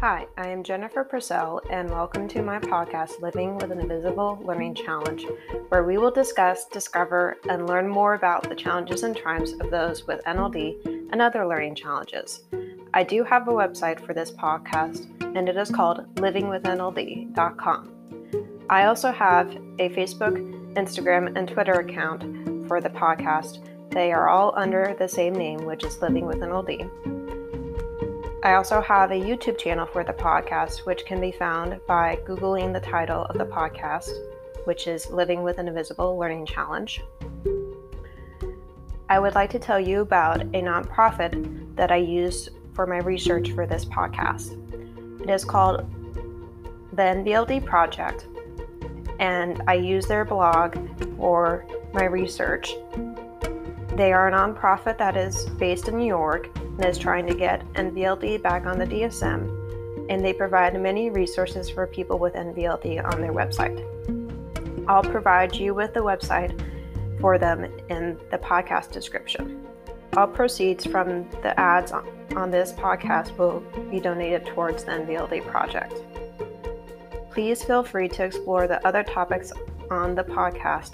Hi, I am Jennifer Purcell, and welcome to my podcast, Living with an Invisible Learning Challenge, where we will discuss, discover, and learn more about the challenges and triumphs of those with NLD and other learning challenges. I do have a website for this podcast, and it is called livingwithnld.com. I also have a Facebook, Instagram, and Twitter account for the podcast. They are all under the same name, which is Living with NLD. I also have a YouTube channel for the podcast, which can be found by Googling the title of the podcast, which is Living with an Invisible Learning Challenge. I would like to tell you about a nonprofit that I used for my research for this podcast. It is called the NVLD Project, and I use their blog for my research. They are a nonprofit that is based in New York and is trying to get NVLD back on the DSM, and they provide many resources for people with NVLD on their website. I'll provide you with the website for them in the podcast description. All proceeds from the ads on this podcast will be donated towards the NVLD Project. Please feel free to explore the other topics on the podcast,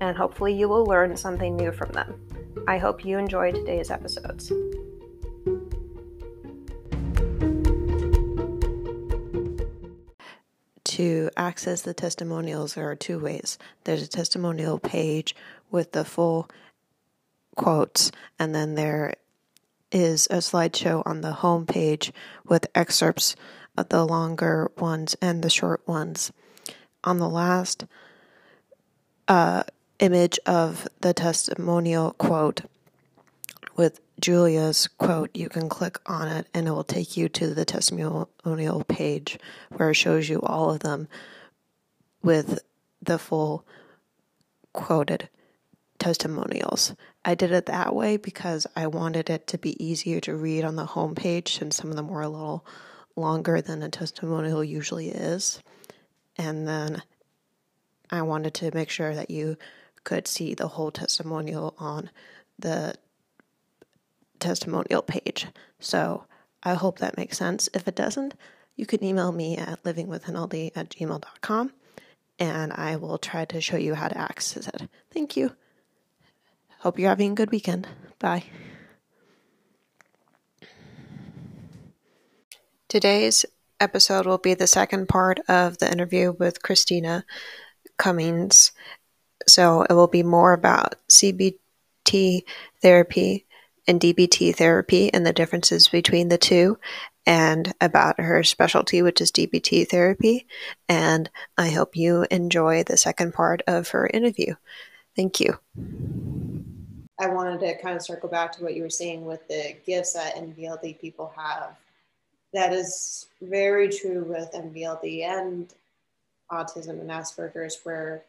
and hopefully you will learn something new from them. I hope you enjoy today's episodes. To access the testimonials, there are two ways. There's a testimonial page with the full quotes, and then there is a slideshow on the home page with excerpts of the longer ones and the short ones. On the last image of the testimonial quote with Julia's quote, you can click on it and it will take you to the testimonial page where it shows you all of them with the full quoted testimonials. I did it that way because I wanted it to be easier to read on the homepage, since some of them were a little longer than a testimonial usually is. And then I wanted to make sure that you could see the whole testimonial on the testimonial page. So I hope that makes sense. If it doesn't, you can email me at livingwithnld@gmail.com, and I will try to show you how to access it. Thank you. Hope you're having a good weekend. Bye. Today's episode will be the second part of the interview with Christina Cummins. So it will be more about CBT therapy and DBT therapy and the differences between the two, and about her specialty, which is DBT therapy. And I hope you enjoy the second part of her interview. Thank you. I wanted to kind of circle back to what you were saying with the gifts that NVLD people have. That is very true with NVLD and autism and Asperger's, where,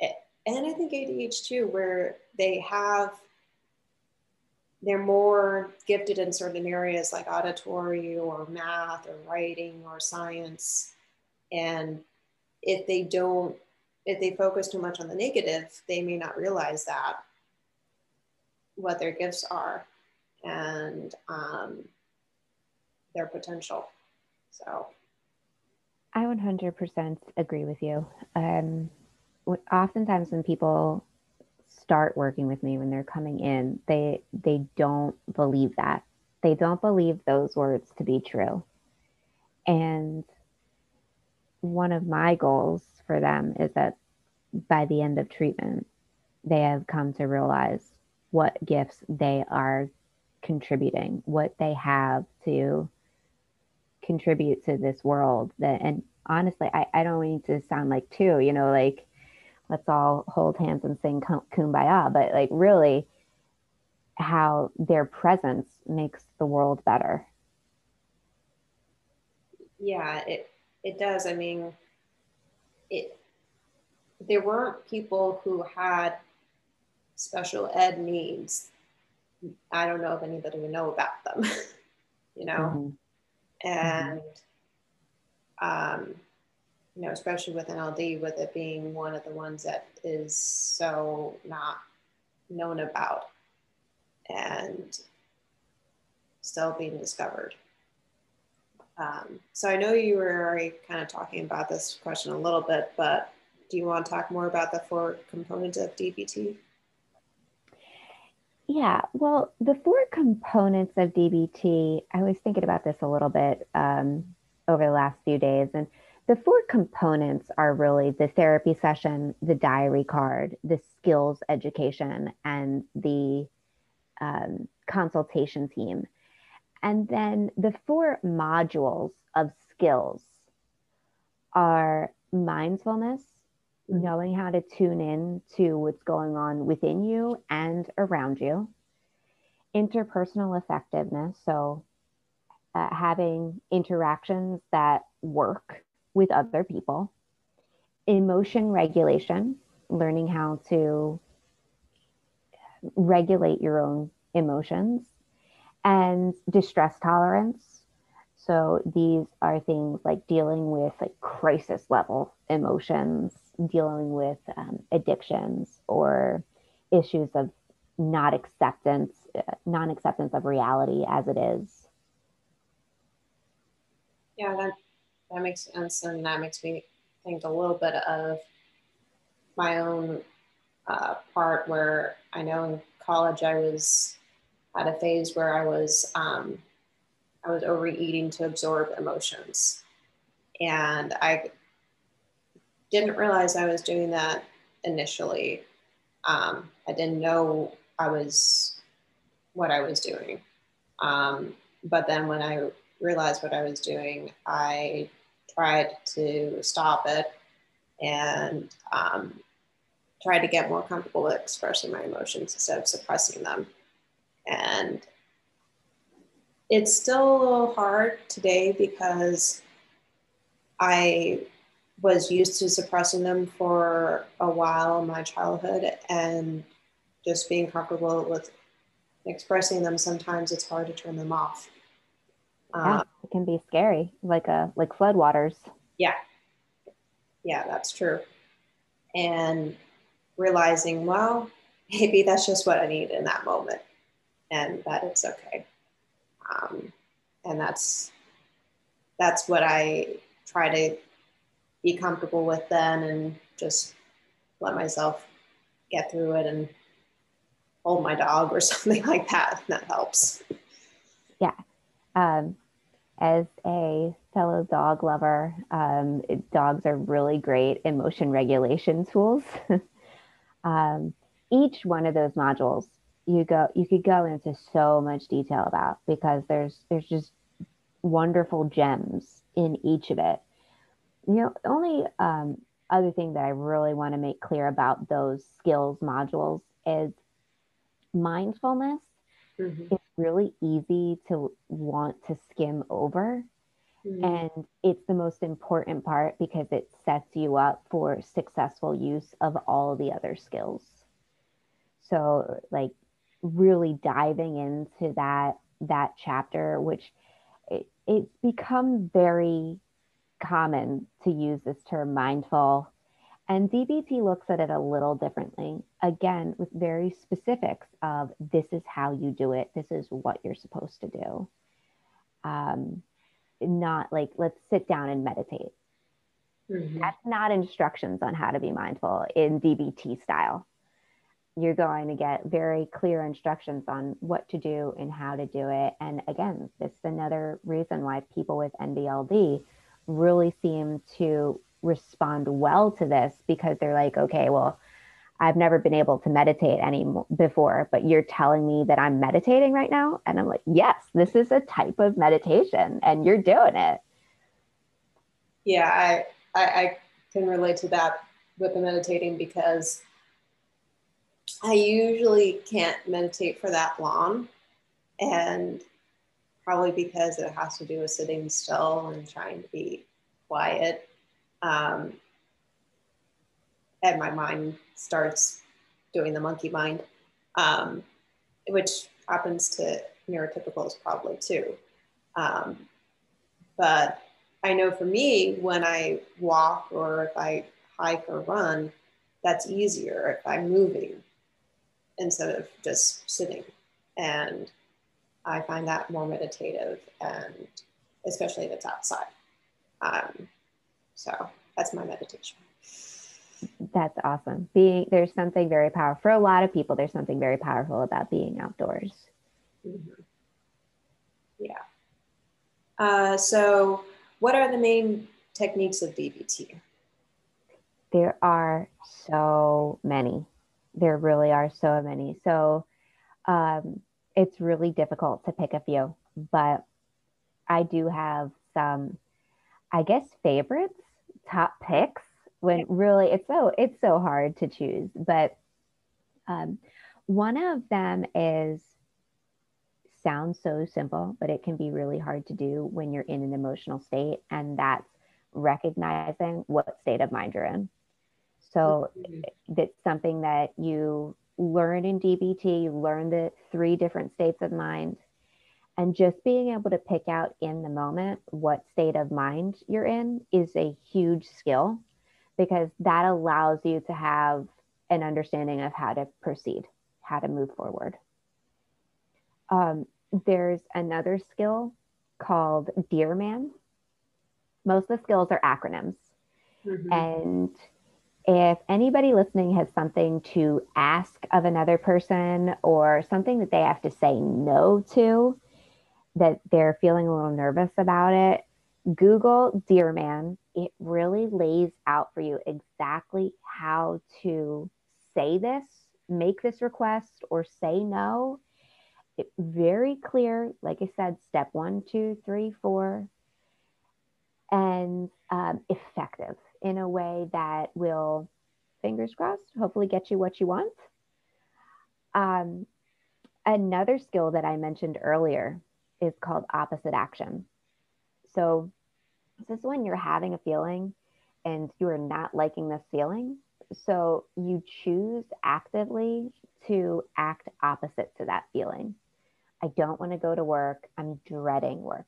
and I think ADH too, where they're more gifted in certain areas like auditory or math or writing or science. And if they focus too much on the negative, they may not realize that, what their gifts are and their potential. So I 100% agree with you. Oftentimes when people start working with me, when they're coming in, they don't believe that. They don't believe those words to be true. And one of my goals for them is that by the end of treatment, they have come to realize what gifts they are contributing, what they have to contribute to this world. That, and honestly, I don't mean to sound like too, like let's all hold hands and sing kumbaya, but like really how their presence makes the world better. Yeah, it does. I mean, there weren't people who had special ed needs. I don't know if anybody would know about them, Mm-hmm. And, especially with NLD, with it being one of the ones that is so not known about and still being discovered. So I know you were already kind of talking about this question a little bit, but do you want to talk more about the four components of DBT? Yeah, well, the four components of DBT, I was thinking about this a little bit over the last few days. And the four components are really the therapy session, the diary card, the skills education, and the consultation team. And then the four modules of skills are mindfulness, knowing how to tune in to what's going on within you and around you, interpersonal effectiveness, so having interactions that work with other people, emotion regulation, learning how to regulate your own emotions, and distress tolerance. So these are things like dealing with like crisis level emotions, dealing with addictions or issues of non-acceptance of reality as it is. Yeah, that makes sense. And that makes me think a little bit of my own part where I know in college I was at a phase where I was overeating to absorb emotions. And I didn't realize I was doing that initially. I didn't know what I was doing. But then when I realized what I was doing, I tried to stop it and tried to get more comfortable with expressing my emotions instead of suppressing them. And it's still a little hard today because I was used to suppressing them for a while in my childhood, and just being comfortable with expressing them, sometimes it's hard to turn them off. Yeah, it can be scary, like floodwaters. Yeah. Yeah, that's true. And realizing, well, maybe that's just what I need in that moment and that it's okay. And that's what I try to be comfortable with then, and just let myself get through it and hold my dog or something like that. That helps. Yeah. As a fellow dog lover, dogs are really great emotion regulation tools. Each one of those modules you could go into so much detail about, because there's just wonderful gems in each of it. You know, the only other thing that I really want to make clear about those skills modules is mindfulness. Mm-hmm. It's really easy to want to skim over. Mm-hmm. And it's the most important part because it sets you up for successful use of all the other skills. So like really diving into that chapter, which it's become very common to use this term mindful, and DBT looks at it a little differently, again, with very specifics of this is how you do it. This is what you're supposed to do. Not like, let's sit down and meditate. Mm-hmm. That's not instructions on how to be mindful in DBT style. You're going to get very clear instructions on what to do and how to do it. And again, this is another reason why people with NVLD really seem to respond well to this, because they're like, okay, well, I've never been able to meditate before, but you're telling me that I'm meditating right now? And I'm like, yes, this is a type of meditation and you're doing it. Yeah, I can relate to that with the meditating, because I usually can't meditate for that long, and probably because it has to do with sitting still and trying to be quiet. And my mind starts doing the monkey mind, which happens to neurotypicals probably too. But I know for me, when I walk or if I hike or run, that's easier if I'm moving instead of just sitting. And I find that more meditative and especially if it's outside. So that's my meditation. That's awesome. There's something very powerful for a lot of people. There's something very powerful about being outdoors. Mm-hmm. Yeah. So what are the main techniques of DBT? There are so many. There really are so many. So it's really difficult to pick a few, but I do have some, I guess, favorites, top picks, when really it's so hard to choose. But one of them sounds so simple, but it can be really hard to do when you're in an emotional state, and that's recognizing what state of mind you're in. So that's something that you learn in DBT. You learn the 3 different states of mind, and just being able to pick out in the moment what state of mind you're in is a huge skill, because that allows you to have an understanding of how to proceed, how to move forward. There's another skill called DEARMAN. Most of the skills are acronyms. Mm-hmm. And if anybody listening has something to ask of another person, or something that they have to say no to, that they're feeling a little nervous about it, Google DEARMAN. It really lays out for you exactly how to say this, make this request, or say no. It's very clear, like I said, step 1, 2, 3, 4, and effective in a way that will, fingers crossed, hopefully get you what you want. Another skill that I mentioned earlier is called opposite action. So this is when you're having a feeling and you are not liking this feeling. So you choose actively to act opposite to that feeling. I don't want to go to work. I'm dreading work,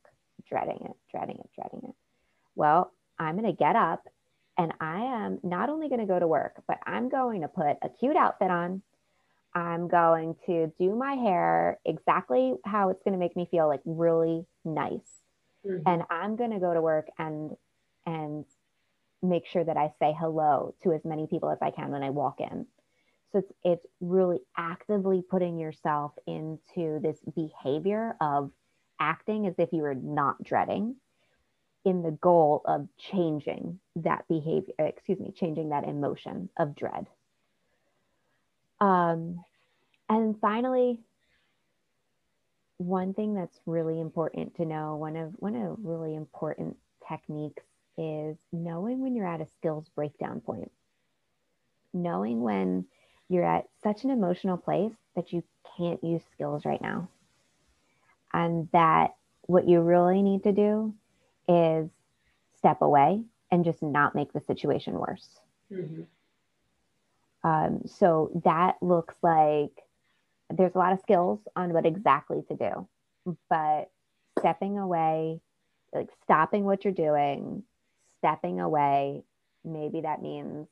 dreading it. Well, I'm going to get up, and I am not only going to go to work, but I'm going to put a cute outfit on. I'm going to do my hair exactly how it's going to make me feel, like, really nice. Mm-hmm. And I'm going to go to work and make sure that I say hello to as many people as I can when I walk in. So it's really actively putting yourself into this behavior of acting as if you were not dreading, in the goal of changing that behavior, changing that emotion of dread. And finally, one thing that's really important to know, one of the really important techniques, is knowing when you're at a skills breakdown point, knowing when you're at such an emotional place that you can't use skills right now. And that what you really need to do is step away and just not make the situation worse. Mm-hmm. So that looks like there's a lot of skills on what exactly to do, but stepping away, like stopping what you're doing, stepping away, maybe that means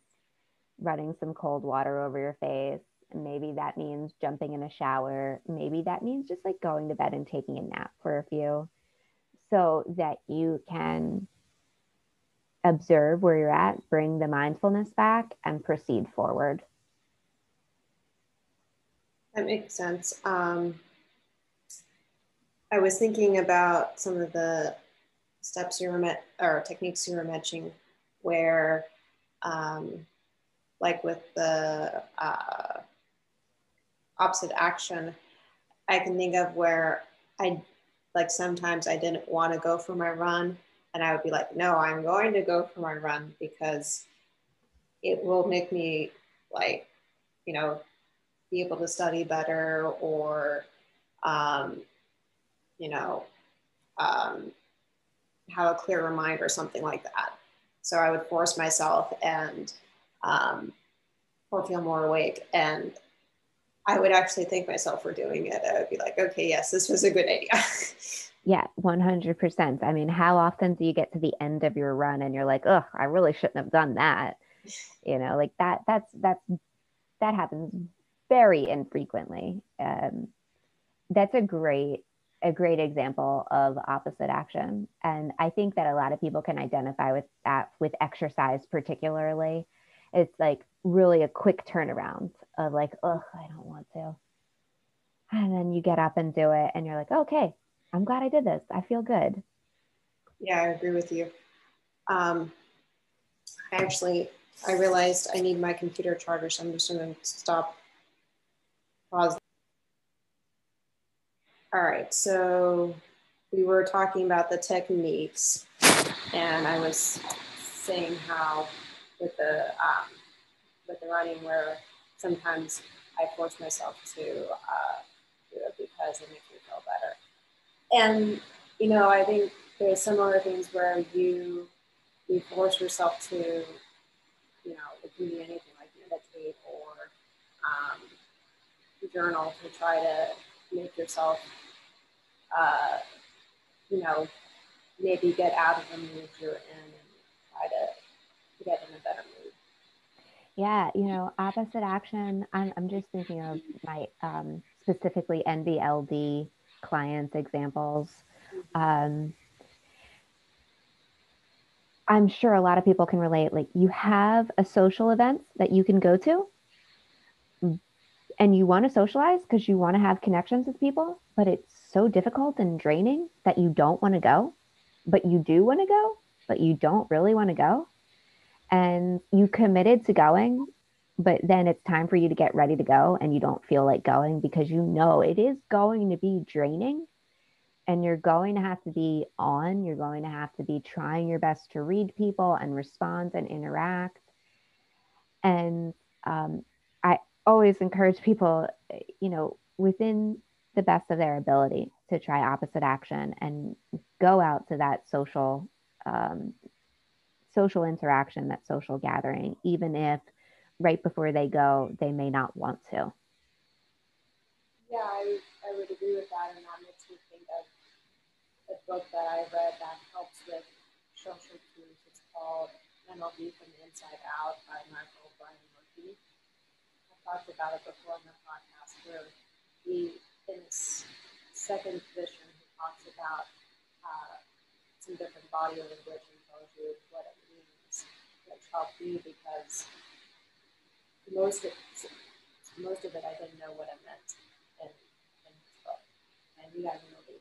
running some cold water over your face. Maybe that means jumping in a shower. Maybe that means just like going to bed and taking a nap for a few, so that you can observe where you're at, bring the mindfulness back, and proceed forward. That makes sense. I was thinking about some of the steps you were techniques you were mentioning, where like with the opposite action, I can think of where sometimes I didn't want to go for my run, and I would be like, no, I'm going to go for my run because it will make me, like, you know, be able to study better, or, have a clearer mind or something like that. So I would force myself and, or feel more awake, and I would actually thank myself for doing it. I would be like, okay, yes, this was a good idea. Yeah, 100%. I mean, how often do you get to the end of your run and you're like, oh, I really shouldn't have done that? You know, like that happens very infrequently. That's a great a great example of opposite action. And I think that a lot of people can identify with that, with exercise particularly. It's like really a quick turnaround of like, oh, I don't want to. And then you get up and do it and you're like, okay, I'm glad I did this. I feel good. Yeah, I agree with you. I realized I need my computer charger, so I'm just going to stop, pause. All right, so we were talking about the techniques, and I was saying how with the running, where sometimes I force myself to do it because it makes me feel better. And you know, I think there's similar things where you force yourself to, you know, if you do anything like meditate or journal to try to make yourself. You know, maybe get out of the mood you're in and try to get in a better mood. Yeah, you know, opposite action. I'm just thinking of my specifically NVLD clients examples. I'm sure a lot of people can relate. Like, you have a social event that you can go to, and you want to socialize because you want to have connections with people, but it's so difficult and draining that you don't want to go, but you do want to go, but you don't really want to go. And you committed to going, but then it's time for you to get ready to go and you don't feel like going because you know it is going to be draining and you're going to have to be on, you're going to have to be trying your best to read people and respond and interact. And I always encourage people, you know, within the best of their ability to try opposite action and go out to that social social interaction, that social gathering, even if right before they go, they may not want to. Yeah, I would agree with that. And that makes me think of a book that I read that helps with social cues. It's called MLB from the Inside Out by Michael Brian Murphy. I talked about it before in the podcast where he, in his second edition, he talks about some different body language and tells you what it means, which helped me because most of it I didn't know what it meant in his book. And he hadn't really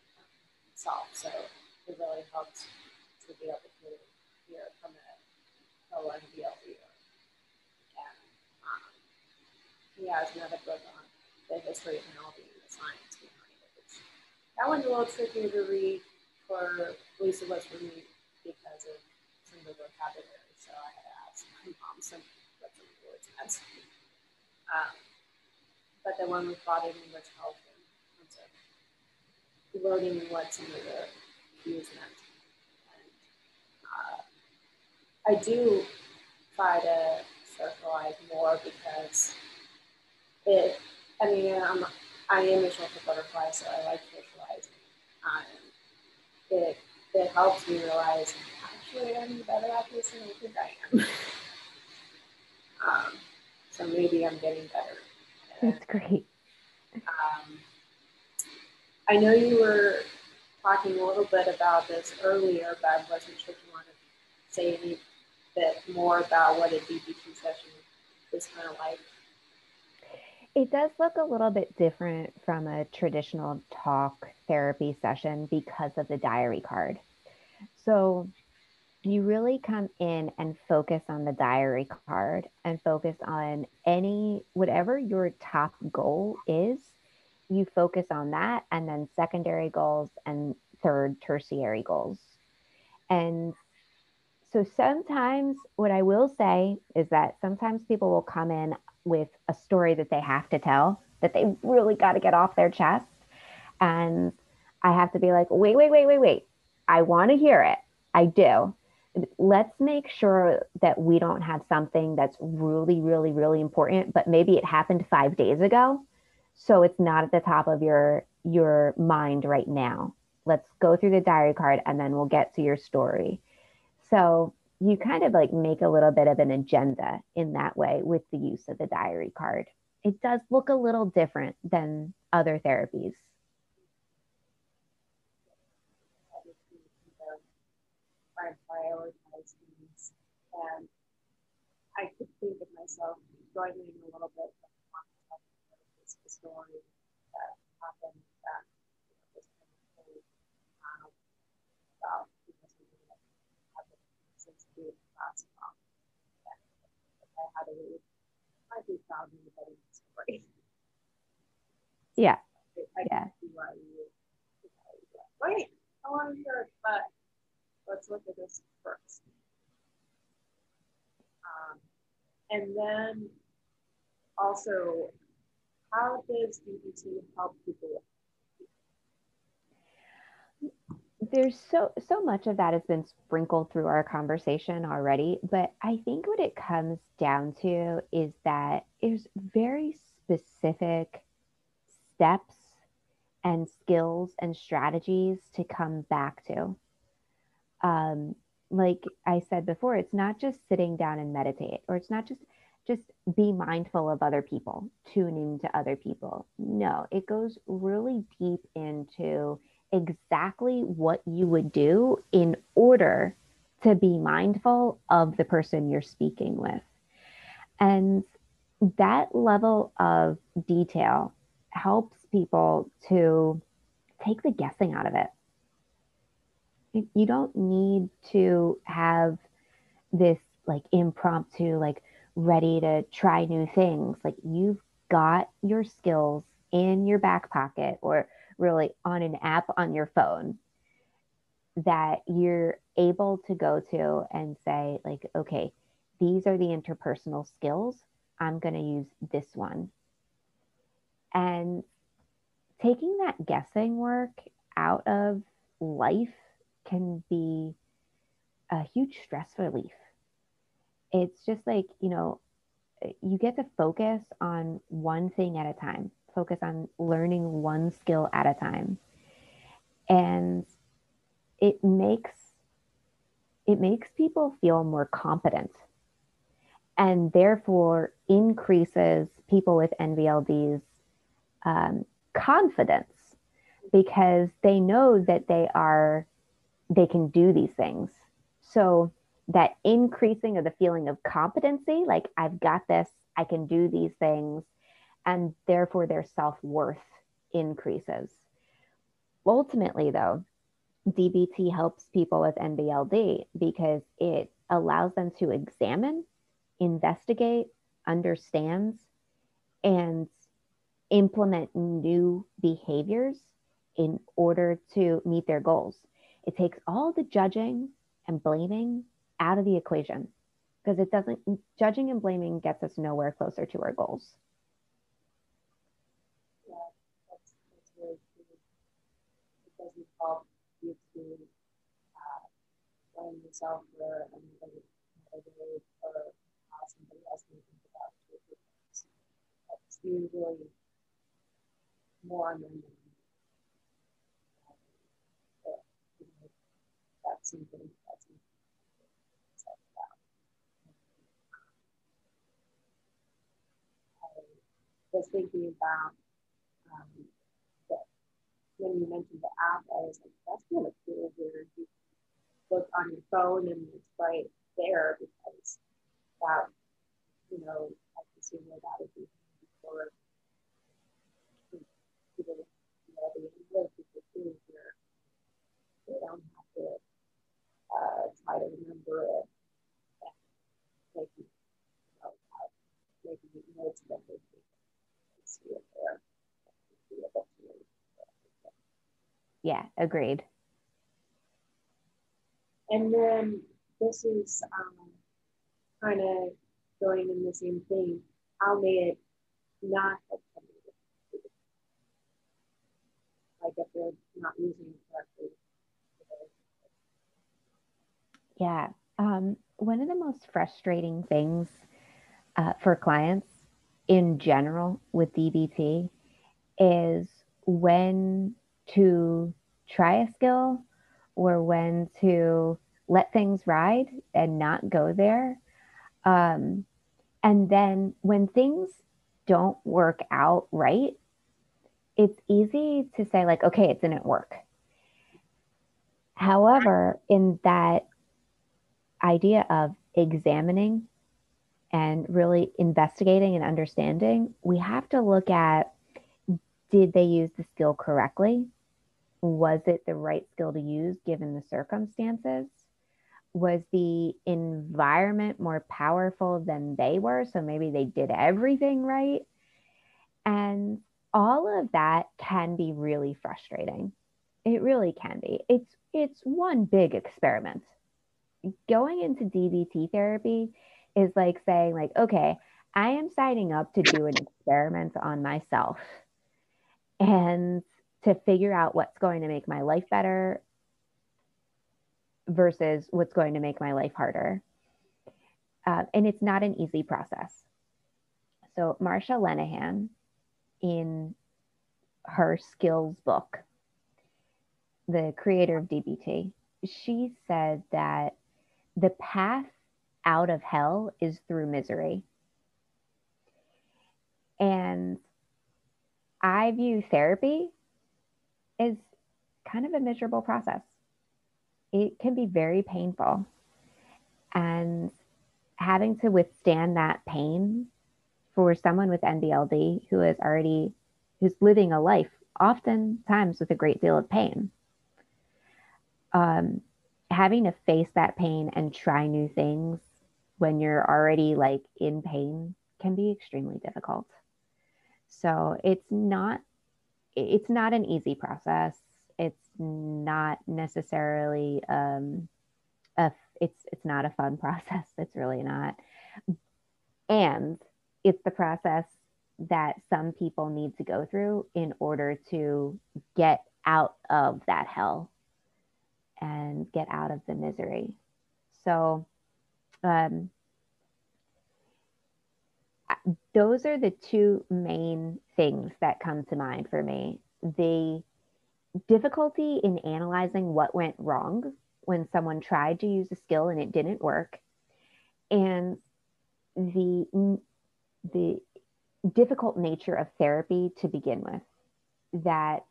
solved. So it really helped to be able to hear from a fellow NVLD. Yeah, it's another book on the history of NLD and the science behind it. That one's a little trickier to read. Or at least it was for me because of some of the vocabulary. So I had to ask my mom what some words meant. But the one with body language helped in terms of learning what some of the cues meant. And I do try to socialize more because I am a social butterfly, so I like socializing. It helps me realize, actually, I'm better at this than I think I am. So maybe I'm getting better. That's great. I know you were talking a little bit about this earlier, but I wasn't sure if you wanted to say any bit more about what a DBT session is kind of like. It does look a little bit different from a traditional talk therapy session because of the diary card. So you really come in and focus on the diary card and focus on whatever your top goal is, you focus on that, and then secondary goals and third, tertiary goals. And so sometimes what I will say is that sometimes people will come in with a story that they have to tell, that they really got to get off their chest. And I have to be like, wait. I want to hear it. I do. Let's make sure that we don't have something that's really, really, really important, but maybe it happened 5 days ago. So it's not at the top of your mind right now. Let's go through the diary card and then we'll get to your story. So you kind of like make a little bit of an agenda in that way with the use of the diary card. It does look a little different than other therapies. try and prioritize things. And I could think of myself joining in a little bit of the story that happened that was kind of about something that happened since the last month. If I had a read, I'd be proud of anybody in the story. Yeah. I can see why you go, wait, I want to hear it, but let's look at this first. And then also, how does DBT help people? There's so much of that has been sprinkled through our conversation already, but I think what it comes down to is that there's very specific steps and skills and strategies to come back to. Like I said before, it's not just sitting down and meditate, or it's not just be mindful of other people, tune into other people. No, it goes really deep into exactly what you would do in order to be mindful of the person you're speaking with. And that level of detail helps people to take the guessing out of it. You don't need to have this like impromptu, like ready to try new things. Like you've got your skills in your back pocket or really on an app on your phone that you're able to go to and say like, okay, these are the interpersonal skills. I'm going to use this one. And taking that guessing work out of life can be a huge stress relief. It's just like, you know, you get to focus on one thing at a time, focus on learning one skill at a time. And it makes people feel more competent and therefore increases people with NVLD's confidence, because they know that they can do these things. So that increasing of the feeling of competency, like I've got this, I can do these things, and therefore their self-worth increases. Ultimately though, DBT helps people with NVLD because it allows them to examine, investigate, understand, and implement new behaviors in order to meet their goals. It takes all the judging and blaming out of the equation, because it doesn't, judging and blaming gets us nowhere closer to our goals. Yeah, that's really true. It doesn't help you to blame yourself or anybody or somebody else to think about your goals. It's usually more than That's something I was thinking about when you mentioned the app, I was like, that's kind of cool where you look on your phone and it's right there, because that, you know, I assume that would be for people with people here. They don't have to try to remember it, making notes that they can see it there. Yeah, agreed. And then this is kind of going in the same thing. How may it not help somebody? Like if they're not using it correctly. Yeah. One of the most frustrating things for clients in general with DBT is when to try a skill or when to let things ride and not go there. And then when things don't work out right, it's easy to say like, okay, it didn't work. However, in that idea of examining and really investigating and understanding, we have to look at, did they use the skill correctly? Was it the right skill to use given the circumstances? Was the environment more powerful than they were? So maybe they did everything right. And all of that can be really frustrating. It really can be. It's one big experiment. Going into DBT therapy is like saying, like, okay, I am signing up to do an experiment on myself and to figure out what's going to make my life better versus what's going to make my life harder. And it's not an easy process. So Marsha Linehan, in her skills book, the creator of DBT, she said that the path out of hell is through misery. And I view therapy as kind of a miserable process. It can be very painful. And having to withstand that pain for someone with NVLD who's living a life oftentimes with a great deal of pain. Having to face that pain and try new things when you're already like in pain can be extremely difficult. So it's not an easy process. It's not necessarily, it's not a fun process. It's really not. And it's the process that some people need to go through in order to get out of that hell and get out of the misery. So those are the two main things that come to mind for me. The difficulty in analyzing what went wrong when someone tried to use a skill and it didn't work, and the difficult nature of therapy to begin with, that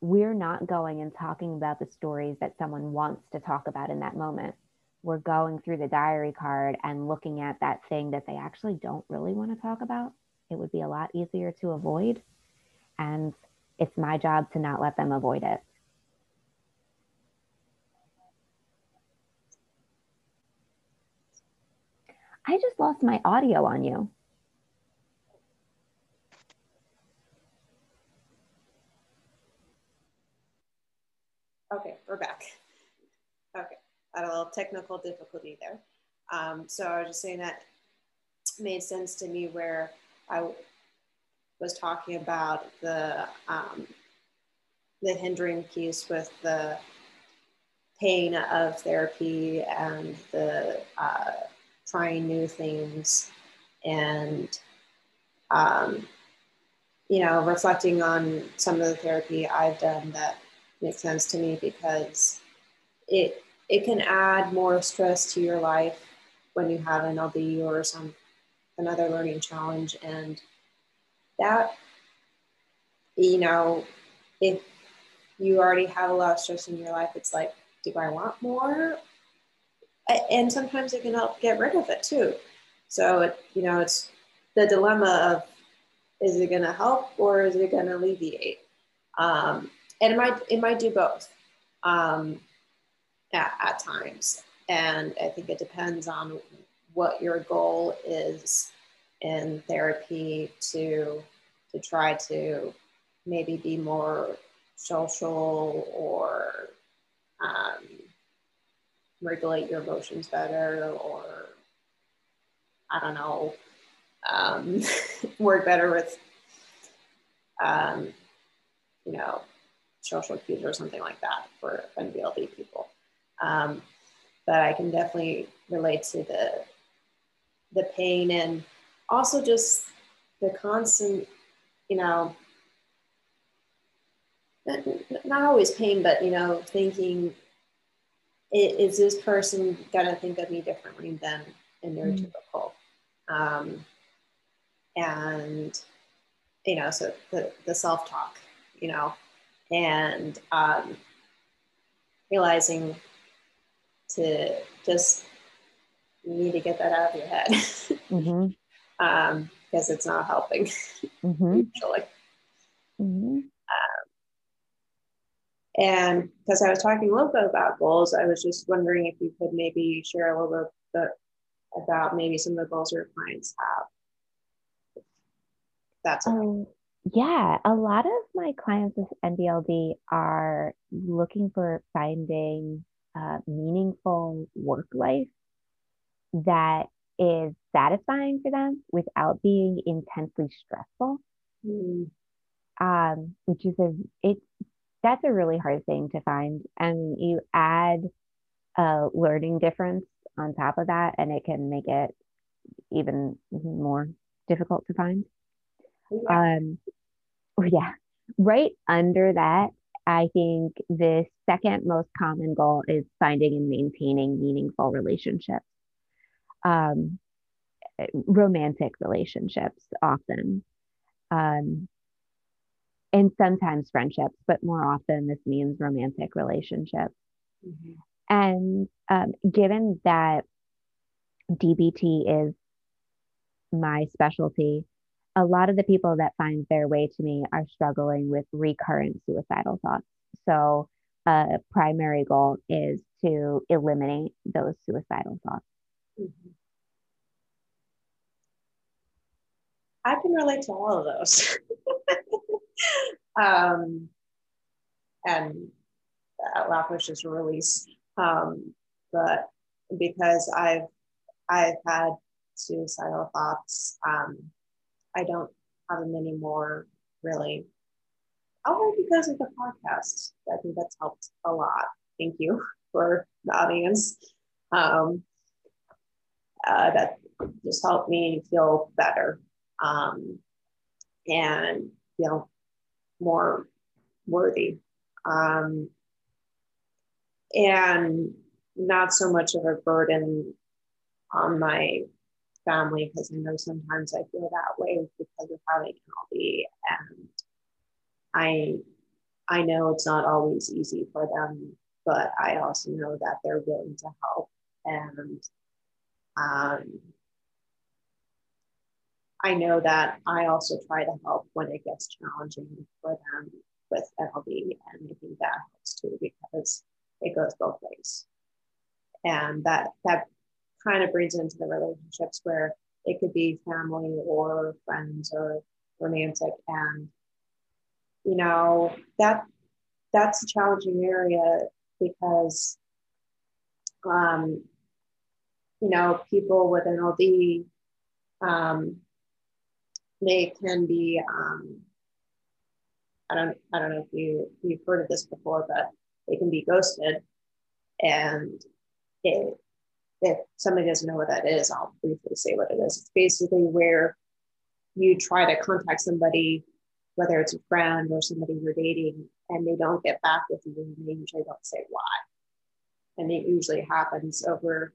we're not going and talking about the stories that someone wants to talk about in that moment. We're going through the diary card and looking at that thing that they actually don't really want to talk about. It would be a lot easier to avoid. And it's my job to not let them avoid it. I just lost my audio on you. Okay, we're back. Okay, had a little technical difficulty there. So I was just saying that made sense to me where I was talking about the hindering piece with the pain of therapy and the trying new things and, you know, reflecting on some of the therapy I've done that makes sense to me because it can add more stress to your life when you have NLD or another learning challenge. And that, you know, if you already have a lot of stress in your life, it's like, do I want more? And sometimes it can help get rid of it too. So, you know, it's the dilemma of, is it gonna help or is it gonna alleviate? And it might do both at times. And I think it depends on what your goal is in therapy to try to maybe be more social or regulate your emotions better, or I don't know, work better with, you know, social cues or something like that for NVLD people. But I can definitely relate to the pain and also just the constant, you know, not always pain, but, you know, thinking, is this person gonna think of me differently than a neurotypical? And, you know, so the self-talk, you know, and realizing to just you need to get that out of your head mm-hmm. Because it's not helping mm-hmm. usually. Mm-hmm. And because I was talking a little bit about goals, I was just wondering if you could maybe share a little bit about maybe some of the goals your clients have. If that's okay. Yeah, a lot of my clients with NVLD are looking for finding meaningful work life that is satisfying for them without being intensely stressful, which is that's a really hard thing to find. And you add a learning difference on top of that, and it can make it even more difficult to find. Yeah. Yeah. Right under that, I think the second most common goal is finding and maintaining meaningful relationships. Romantic relationships often. And sometimes friendships, but more often this means romantic relationships. Mm-hmm. And given that DBT is my specialty, a lot of the people that find their way to me are struggling with recurrent suicidal thoughts. So a primary goal is to eliminate those suicidal thoughts. Mm-hmm. I can relate to all of those. And that laugh was just a release. But because I've had suicidal thoughts, I don't have them anymore, really. Only because of the podcast. I think that's helped a lot. Thank you for the audience. That just helped me feel better and feel more worthy. And not so much of a burden on my family, because I know sometimes I feel that way because of how they can all be, and I know it's not always easy for them, but I also know that they're willing to help, and I know that I also try to help when it gets challenging for them with MLB, and I think that helps too, because it goes both ways, and that kind of brings into the relationships where it could be family or friends or romantic. And, you know, that's a challenging area because, you know, people with NLD, they can be, I don't know if you've heard of this before, but they can be ghosted. And if somebody doesn't know what that is, I'll briefly say what it is. It's basically where you try to contact somebody, whether it's a friend or somebody you're dating, and they don't get back with you, and they usually don't say why. And it usually happens over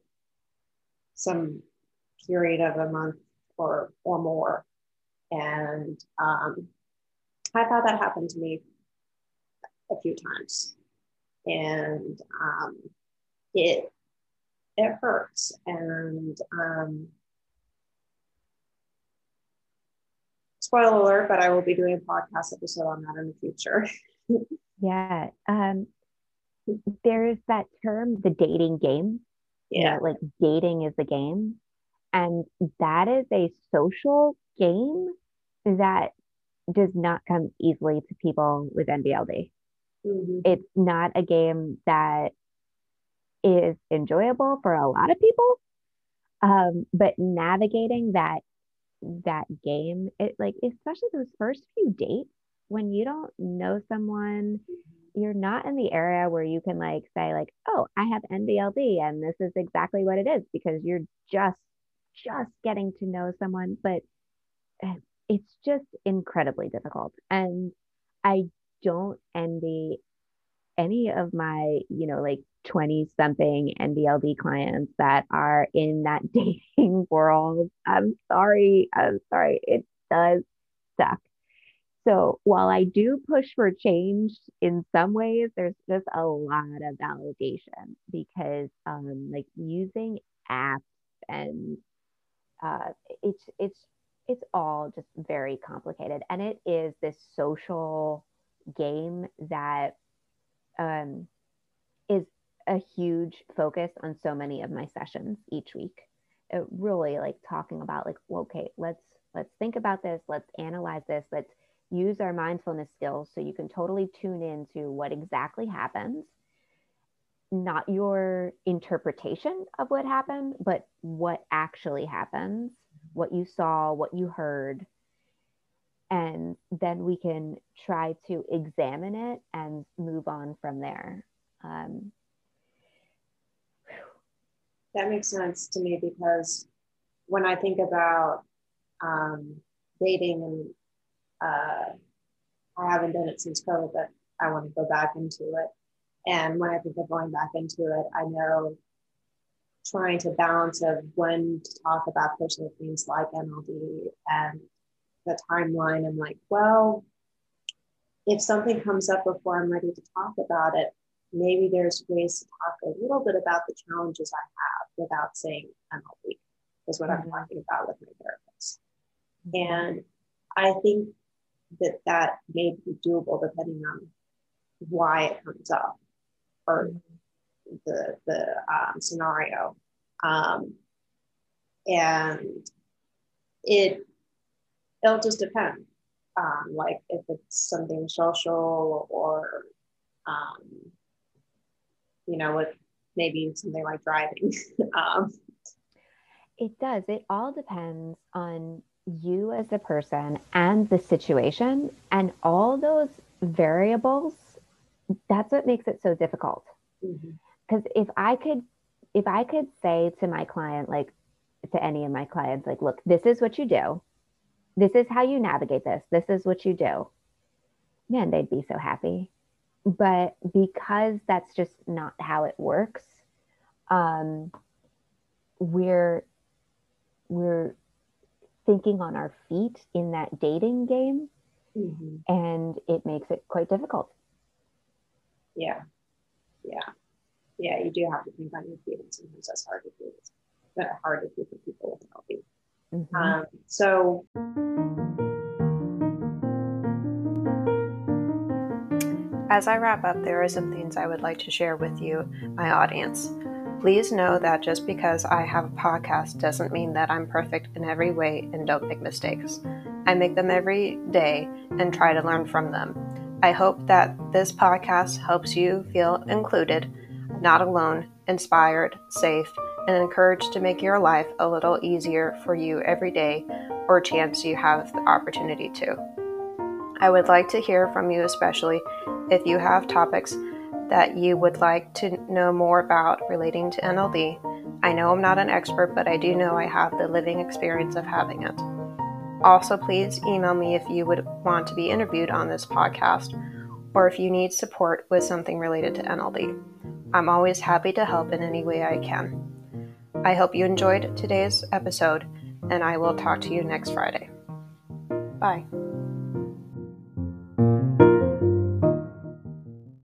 some period of a month or more. And I've had that happen to me a few times. And it hurts, and spoiler alert, but I will be doing a podcast episode on that in the future. Yeah. There's that term, the dating game. Yeah. You know, like dating is a game, and that is a social game that does not come easily to people with NVLD. Mm-hmm. It's not a game that is enjoyable for a lot of people, but navigating that game, it, like, especially those first few dates when you don't know someone, you're not in the area where you can like say like, oh, I have NVLD and this is exactly what it is, because you're just getting to know someone. But it's just incredibly difficult, and I don't envy any of my, you know, like 20-something NVLD clients that are in that dating world. I'm sorry. It does suck. So while I do push for change in some ways, there's just a lot of validation because like using apps and it's all just very complicated. And it is this social game that is a huge focus on so many of my sessions each week. It really like talking about like, okay, let's think about this. Let's analyze this. Let's use our mindfulness skills so you can totally tune into what exactly happens, not your interpretation of what happened, but what actually happens, what you saw, what you heard. And then we can try to examine it and move on from there. That makes sense to me, because when I think about dating, and I haven't done it since COVID, but I want to go back into it. And when I think of going back into it, I know trying to balance of when to talk about personal things like MLB and the timeline. I'm like, well, if something comes up before I'm ready to talk about it, maybe there's ways to talk a little bit about the challenges I have without saying MLB is what I'm talking about with my therapist. And I think that that may be doable depending on why it comes up or the scenario. And it'll just depend. Like if it's something social or, you know, with maybe something like driving. It does. It all depends on you as a person and the situation and all those variables. That's what makes it so difficult. Because if I could say to my client, like to any of my clients, like, look, this is what you do. This is how you navigate this. This is what you do. Man, they'd be so happy. But because that's just not how it works, we're thinking on our feet in that dating game, and it makes it quite difficult. Yeah. You do have to think on your feet, and sometimes that's hard to do. It's hard to do for people with healthy. So as I wrap up, there are some things I would like to share with you, my audience. Please know that just because I have a podcast doesn't mean that I'm perfect in every way and don't make mistakes. I make them every day and try to learn from them. I hope that this podcast helps you feel included, not alone, inspired, safe, and encouraged to make your life a little easier for you every day or chance you have the opportunity to. I would like to hear from you, especially if you have topics that you would like to know more about relating to NLP. I know I'm not an expert, but I do know I have the living experience of having it. Also, please email me if you would want to be interviewed on this podcast or if you need support with something related to NLP. I'm always happy to help in any way I can. I hope you enjoyed today's episode, and I will talk to you next Friday. Bye.